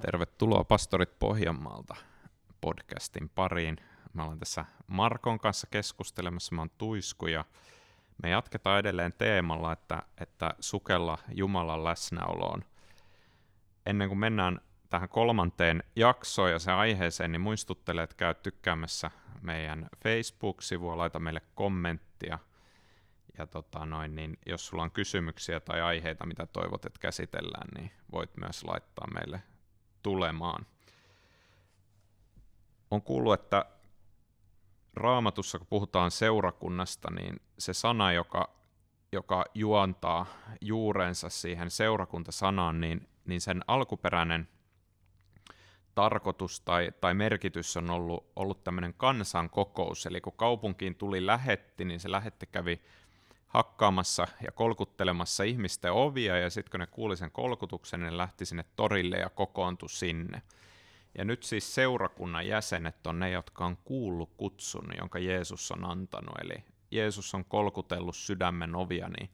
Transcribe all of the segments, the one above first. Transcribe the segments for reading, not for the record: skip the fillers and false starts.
Tervetuloa Pastorit Pohjanmaalta podcastin pariin. Mä olen tässä Markon kanssa keskustelemassa, mä oon Tuisku ja me jatketaan edelleen teemalla, että sukella Jumalan läsnäoloon. Ennen kuin mennään tähän kolmanteen jaksoon ja sen aiheeseen, niin muistuttelen, että käy tykkäämässä meidän Facebook-sivua, laita meille kommenttia. Ja niin jos sulla on kysymyksiä tai aiheita, mitä toivot, että käsitellään, niin voit myös laittaa meille tulemaan. On kuullut, että Raamatussa, kun puhutaan seurakunnasta, niin se sana, joka juontaa juurensa siihen seurakuntasanaan, niin sen alkuperäinen tarkoitus tai merkitys on ollut tämmöinen kansankokous. Eli kun kaupunkiin tuli lähetti, niin se lähetti kävi hakkaamassa ja kolkuttelemassa ihmisten ovia, ja sitten kun ne kuuli sen kolkutuksen, ne lähti sinne torille ja kokoontui sinne. Ja nyt siis seurakunnan jäsenet on ne, jotka on kuullut kutsun, jonka Jeesus on antanut. Eli Jeesus on kolkutellut sydämen ovia, niin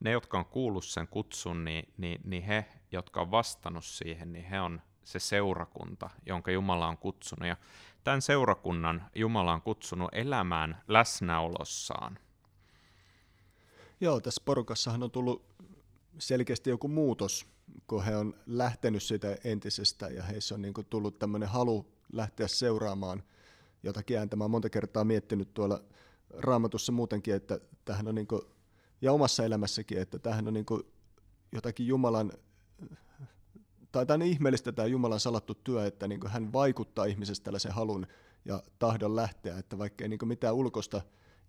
ne, jotka on kuullut sen kutsun, niin he, jotka on vastannut siihen, niin he on se seurakunta, jonka Jumala on kutsunut. Ja tämän seurakunnan Jumala on kutsunut elämään läsnäolossaan. Joo, tässä porukassahan on tullut selkeästi joku muutos, kun he on lähtenyt siitä entisestä ja heissä on niin kuin tullut tämmöinen halu lähteä seuraamaan jotakin ääntä. Mä oon monta kertaa miettinyt tuolla Raamatussa muutenkin, että tämähän on niin kuin, ja omassa elämässäkin, että tämähän on niin kuin jotakin Jumalan, tai tämä on ihmeellistä tämä Jumalan salattu työ, että niin kuin hän vaikuttaa ihmisestä tällaisen halun ja tahdon lähteä, että vaikka ei niin kuin mitään ulkoista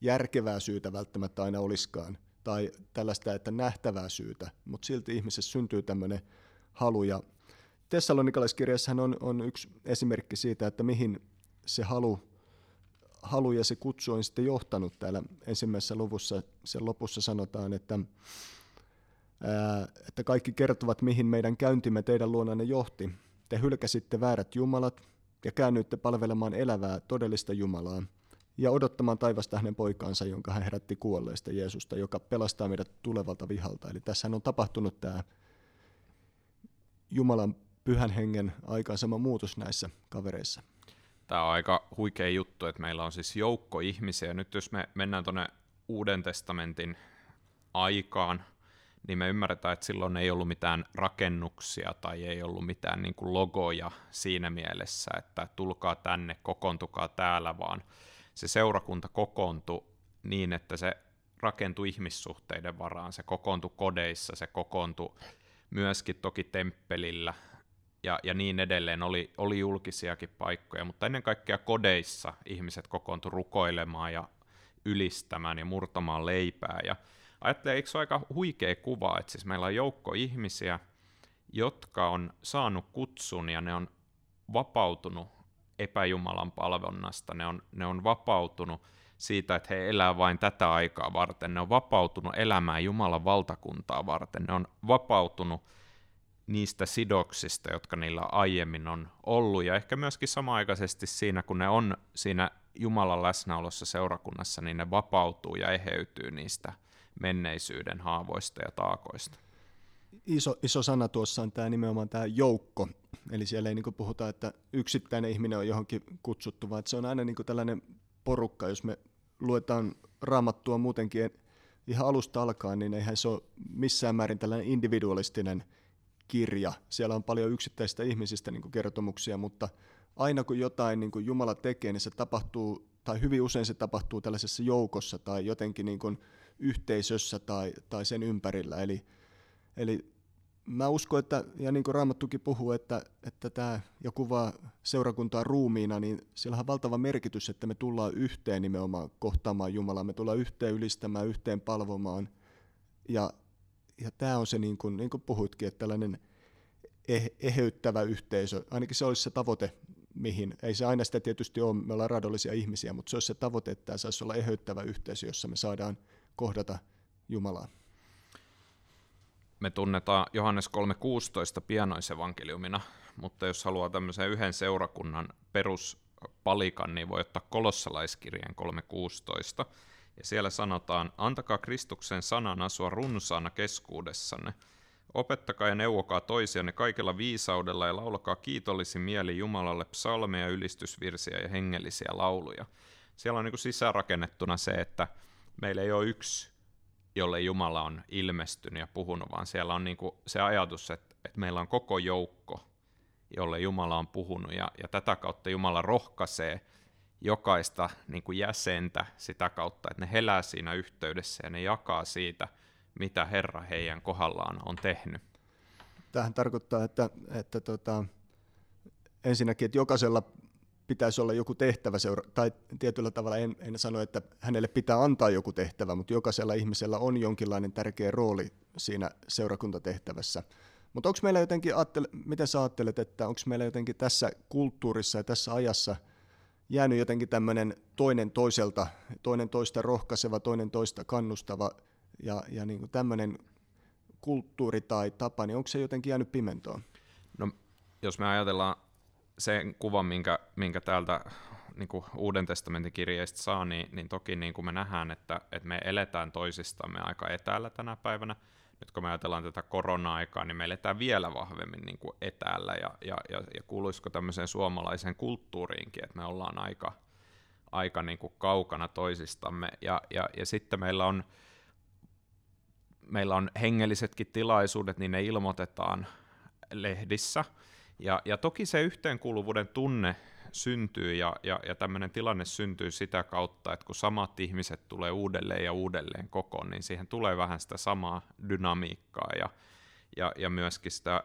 järkevää syytä välttämättä aina olisikaan, tai tällaista, että nähtävää syytä, mutta silti ihmisessä syntyy tämmöinen halu. Ja Tessalonikalaiskirjassahan on yksi esimerkki siitä, että mihin se halu ja se kutsu on sitten johtanut. Täällä ensimmäisessä luvussa sen lopussa sanotaan, että kaikki kertovat, mihin meidän käyntimme teidän luonanne johti. Te hylkäsitte väärät jumalat ja käännyitte palvelemaan elävää todellista Jumalaa ja odottamaan taivasta hänen poikaansa, jonka hän herätti kuolleista, Jeesusta, joka pelastaa meidät tulevalta vihalta. Eli tässähän on tapahtunut tämä Jumalan pyhän hengen aikaansama muutos näissä kavereissa. Tämä on aika huikea juttu, että meillä on siis joukko ihmisiä. Nyt jos me mennään tuonne Uuden testamentin aikaan, niin me ymmärretään, että silloin ei ollut mitään rakennuksia tai ei ollut mitään niin kuin logoja siinä mielessä, että tulkaa tänne, kokoontukaa täällä, vaan se seurakunta kokoontui niin, että se rakentui ihmissuhteiden varaan, se kokoontui kodeissa, se kokoontui myöskin toki temppelillä ja niin edelleen. Oli julkisiakin paikkoja, mutta ennen kaikkea kodeissa ihmiset kokoontui rukoilemaan ja ylistämään ja murtamaan leipää. Ja ajattelin, eikö se ole aika huikea kuva, että siis meillä on joukko ihmisiä, jotka on saanut kutsun ja ne on vapautunut epäjumalan palvonnasta, ne on vapautunut siitä, että he elää vain tätä aikaa varten, ne on vapautunut elämään Jumalan valtakuntaa varten, ne on vapautunut niistä sidoksista, jotka niillä aiemmin on ollut, ja ehkä myöskin samaaikaisesti siinä, kun ne on siinä Jumalan läsnäolossa seurakunnassa, niin ne vapautuu ja eheytyy niistä menneisyyden haavoista ja taakoista. Iso sana tuossa on tämä nimenomaan tämä joukko, eli siellä ei niin kuin puhuta, että yksittäinen ihminen on johonkin kutsuttu, vaan se on aina niin kuin tällainen porukka. Jos me luetaan Raamattua muutenkin ihan alusta alkaen, niin eihän se ole missään määrin tällainen individualistinen kirja. Siellä on paljon yksittäisistä ihmisistä niin kuin kertomuksia, mutta aina kun jotain niin kuin Jumala tekee, niin se tapahtuu, tai hyvin usein se tapahtuu tällaisessa joukossa tai jotenkin niin kuin yhteisössä tai sen ympärillä. Eli mä uskon, että, ja niin kuin Raamattukin puhuu, että tämä ja kuvaa seurakuntaa ruumiina, niin sillä on valtava merkitys, että me tullaan yhteen nimenomaan kohtaamaan Jumalaa, me tullaan yhteen ylistämään, yhteen palvomaan. Ja tämä on se, niin kuin puhuitkin, että tällainen eheyttävä yhteisö, ainakin se olisi se tavoite, mihin. Ei se aina sitä tietysti ole, me ollaan raadollisia ihmisiä, mutta se olisi se tavoite, että tämä saisi olla eheyttävä yhteisö, jossa me saadaan kohdata Jumalaa. Me tunnetaan Johannes 3.16 pienoisevankeliumina, mutta jos haluaa tämmöisen yhden seurakunnan peruspalikan, niin voi ottaa kolossalaiskirjeen 3.16. Ja siellä sanotaan, antakaa Kristuksen sanan asua runsaana keskuudessanne, opettakaa ja neuvokaa toisianne kaikella viisaudella ja laulakaa kiitollisin mieli Jumalalle psalmeja, ylistysvirsiä ja hengellisiä lauluja. Siellä on niin kuin sisäänrakennettuna se, että meillä ei ole yksi, jolle Jumala on ilmestynyt ja puhunut, vaan siellä on niin kuin se ajatus, että meillä on koko joukko, jolle Jumala on puhunut, ja tätä kautta Jumala rohkaisee jokaista niin kuin jäsentä sitä kautta, että ne elää siinä yhteydessä ja ne jakaa siitä, mitä Herra heidän kohdallaan on tehnyt. Tämähän tarkoittaa, että ensinnäkin, että jokaisella pitäisi olla joku tehtävä, tai tietyllä tavalla en sano, että hänelle pitää antaa joku tehtävä, mutta jokaisella ihmisellä on jonkinlainen tärkeä rooli siinä seurakuntatehtävässä. Mutta onko meillä jotenkin, miten sä ajattelet, että onko meillä jotenkin tässä kulttuurissa ja tässä ajassa jäänyt jotenkin tämmöinen toinen toista rohkaiseva, toinen toista kannustava ja niin kuin tämmöinen kulttuuri tai tapa, niin onko se jotenkin jäänyt pimentoon? No, jos me ajatellaan sen kuvan, minkä täältä niin kuin Uuden testamentin kirjeistä saa, niin toki niin kuin me nähdään, että me eletään toisistamme aika etäällä tänä päivänä. Nyt kun me ajatellaan tätä korona-aikaa, niin me eletään vielä vahvemmin niin kuin etäällä, ja kuuluisiko tämmöiseen suomalaiseen kulttuuriinkin, että me ollaan aika niin kuin kaukana toisistamme, ja sitten meillä on hengellisetkin tilaisuudet, niin ne ilmoitetaan lehdissä, ja toki se yhteenkuuluvuuden tunne syntyy, ja tämmöinen tilanne syntyy sitä kautta, että kun samat ihmiset tulee uudelleen ja uudelleen kokoon, niin siihen tulee vähän sitä samaa dynamiikkaa ja myöskin sitä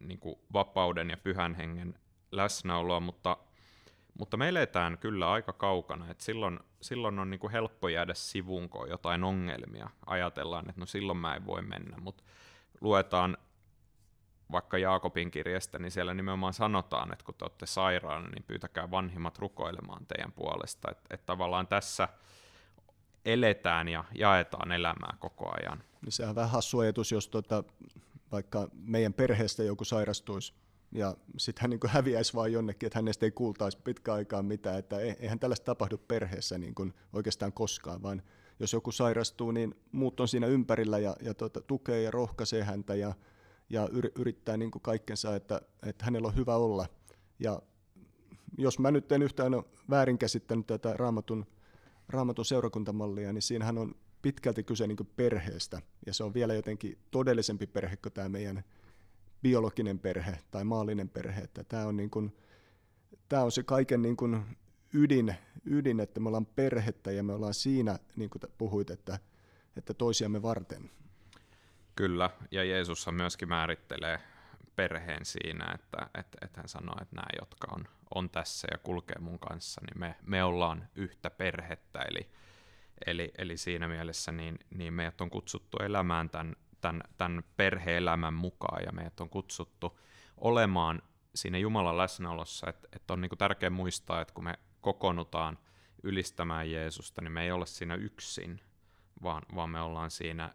niin kuin vapauden ja pyhän hengen läsnäoloa, mutta me eletään kyllä aika kaukana, että silloin on niin kuin helppo jäädä sivuun, kun on jotain ongelmia, ajatellaan, että no silloin mä en voi mennä, mutta luetaan vaikka Jaakobin kirjasta, niin siellä nimenomaan sanotaan, että kun te olette sairaana, niin pyytäkää vanhimmat rukoilemaan teidän puolesta. Että tavallaan tässä eletään ja jaetaan elämää koko ajan. Sehän on vähän hassu ajatus, jos vaikka meidän perheestä joku sairastuisi, ja sitten hän niin kuin häviäisi vaan jonnekin, että hänestä ei kuultaisi pitkään aikaan mitään. Että eihän tällaista tapahdu perheessä niin kuin oikeastaan koskaan, vaan jos joku sairastuu, niin muut on siinä ympärillä ja tukee ja rohkaisee häntä ja yrittää niin kuin kaikkensa, että hänellä on hyvä olla. Ja jos mä nyt en yhtään ole väärinkäsittänyt tätä raamatun seurakuntamallia, niin siinähän on pitkälti kyse niin kuin perheestä, ja se on vielä jotenkin todellisempi perhe kuin tämä meidän biologinen perhe tai maallinen perhe. Että tämä on, niin kuin, tämä on se kaiken niin kuin ydin, että me ollaan perhettä ja me ollaan siinä, niin kuin puhuit, että toisiamme varten. Kyllä, ja Jeesushan myöskin määrittelee perheen siinä, että hän sanoo, että nämä, jotka on tässä ja kulkee mun kanssa, niin me ollaan yhtä perhettä. Eli siinä mielessä niin meidät on kutsuttu elämään tämän perhe-elämän mukaan, ja meidät on kutsuttu olemaan siinä Jumalan läsnäolossa. Että on niin kuin tärkeää muistaa, että kun me kokoonnutaan ylistämään Jeesusta, niin me ei olla siinä yksin, vaan me ollaan siinä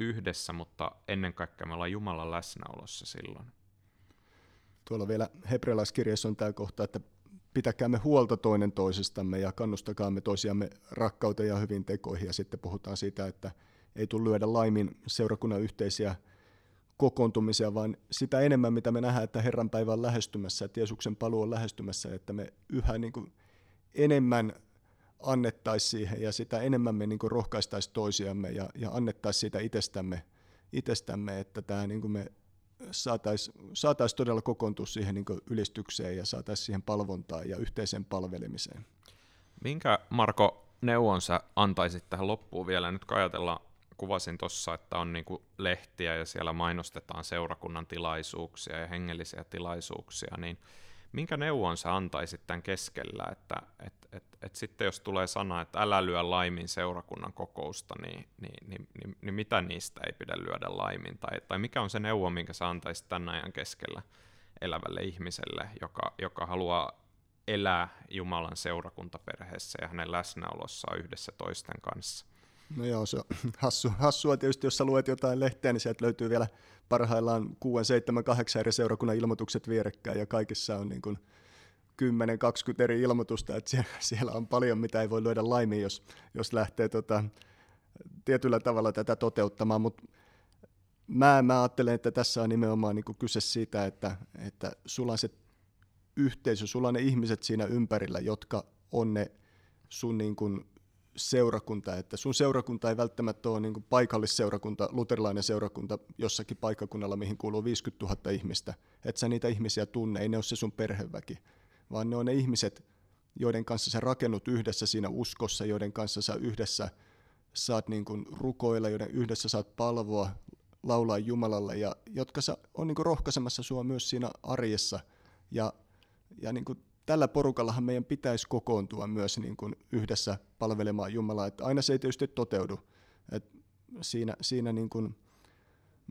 yhdessä, mutta ennen kaikkea me ollaan Jumalan läsnäolossa silloin. Tuolla vielä hebrealaiskirjassa on tämä kohta, että pitäkäämme huolta toinen toisistamme ja kannustakaamme toisiamme rakkauteen ja hyviin tekoihin. Ja sitten puhutaan siitä, että ei tule lyödä laimin seurakunnan yhteisiä kokoontumisia, vaan sitä enemmän, mitä me nähdään, että Herran päivä on lähestymässä, että Jeesuksen paluu on lähestymässä, että me yhä niin kuin enemmän annettaisiin siihen, ja sitä enemmän me niin kuin rohkaistaisiin toisiamme ja annettaisiin siitä itsestämme, että tämä, niin kuin me saataisiin todella kokoontua siihen niin kuin ylistykseen ja saataisiin siihen palvontaan ja yhteiseen palvelemiseen. Minkä, Marko, neuvon sä antaisit tähän loppuun vielä? Nyt kun ajatellaan, kuvasin tuossa, että on niin kuin lehtiä ja siellä mainostetaan seurakunnan tilaisuuksia ja hengellisiä tilaisuuksia, niin minkä neuvon sä antaisit tämän keskellä, että sitten jos tulee sana, että älä lyö laimin seurakunnan kokousta, niin mitä niistä ei pidä lyödä laimin? Tai mikä on se neuvo, minkä sä antaisit tämän ajan keskellä elävälle ihmiselle, joka haluaa elää Jumalan seurakuntaperheessä ja hänen läsnäolossaan yhdessä toisten kanssa? No joo, se on hassua tietysti, jos sä luet jotain lehteä, niin sieltä löytyy vielä parhaillaan 6, 7, 8 eri seurakunnan ilmoitukset vierekkäin, ja kaikissa on niin kuin 10-20 eri ilmoitusta, että siellä on paljon, mitä ei voi lyödä laimiin, jos lähtee tietyllä tavalla tätä toteuttamaan, mutta Mä ajattelen, että tässä on nimenomaan niin kuin kyse siitä, että sulla on se yhteisö, sulla on ne ihmiset siinä ympärillä, jotka on ne sun niin kuin seurakunta. Että sun seurakunta ei välttämättä ole niin kuin paikallisseurakunta, luterilainen seurakunta jossakin paikkakunnalla, mihin kuuluu 50 000 ihmistä. Et sä niitä ihmisiä tunne, ei ne ole se sun perheväki, vaan ne on ne ihmiset, joiden kanssa sä rakennut yhdessä siinä uskossa, joiden kanssa sä yhdessä saat niin kuin rukoilla, joiden yhdessä saat palvoa, laulaa Jumalalle, ja jotka on niin kuin rohkaisemassa sua myös siinä arjessa. Ja niin kuin tällä porukallahan meidän pitäisi kokoontua myös niin kuin yhdessä palvelemaan Jumalaa. Että aina se ei tietysti toteudu. Että siinä niin kuin,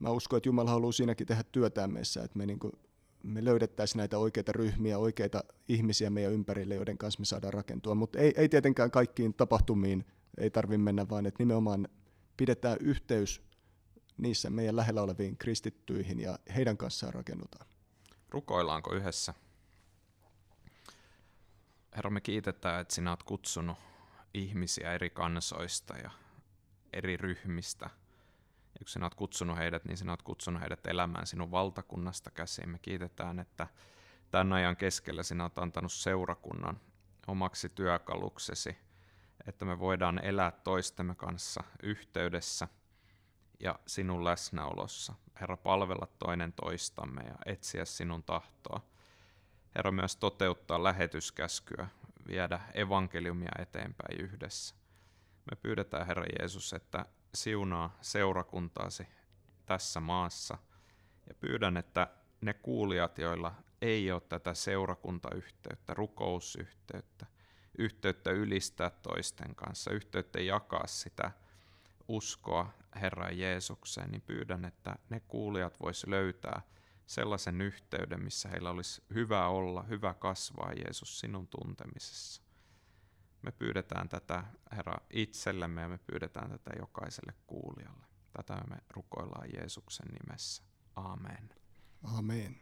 mä uskon, että Jumala haluaa siinäkin tehdä työtään meissä, että me, niin kuin, me löydettäisiin näitä oikeita ryhmiä, oikeita ihmisiä meidän ympärille, joiden kanssa me saadaan rakentua. Mutta ei tietenkään kaikkiin tapahtumiin ei tarvitse mennä, vaan että nimenomaan pidetään yhteys niissä meidän lähellä oleviin kristittyihin ja heidän kanssaan rakennutaan. Rukoillaanko yhdessä? Herra, me kiitetään, että sinä olet kutsunut ihmisiä eri kansoista ja eri ryhmistä. Ja kun sinä olet kutsunut heidät, niin sinä olet kutsunut heidät elämään sinun valtakunnasta käsiin. Me kiitetään, että tämän ajan keskellä sinä olet antanut seurakunnan omaksi työkaluksesi, että me voidaan elää toistemme kanssa yhteydessä ja sinun läsnäolossa. Herra, palvella toinen toistamme ja etsiä sinun tahtoa. Herra, myös toteuttaa lähetyskäskyä, viedä evankeliumia eteenpäin yhdessä. Me pyydetään, Herra Jeesus, että siunaa seurakuntaasi tässä maassa. Ja pyydän, että ne kuulijat, joilla ei ole tätä seurakuntayhteyttä, rukousyhteyttä, yhteyttä ylistää toisten kanssa, yhteyttä jakaa sitä uskoa Herran Jeesukseen, niin pyydän, että ne kuulijat vois löytää sellaisen yhteyden, missä heillä olisi hyvä olla, hyvä kasvaa, Jeesus, sinun tuntemisessa. Me pyydetään tätä, Herra, itsellemme ja me pyydetään tätä jokaiselle kuulijalle. Tätä me rukoillaan Jeesuksen nimessä. Aamen. Aamen.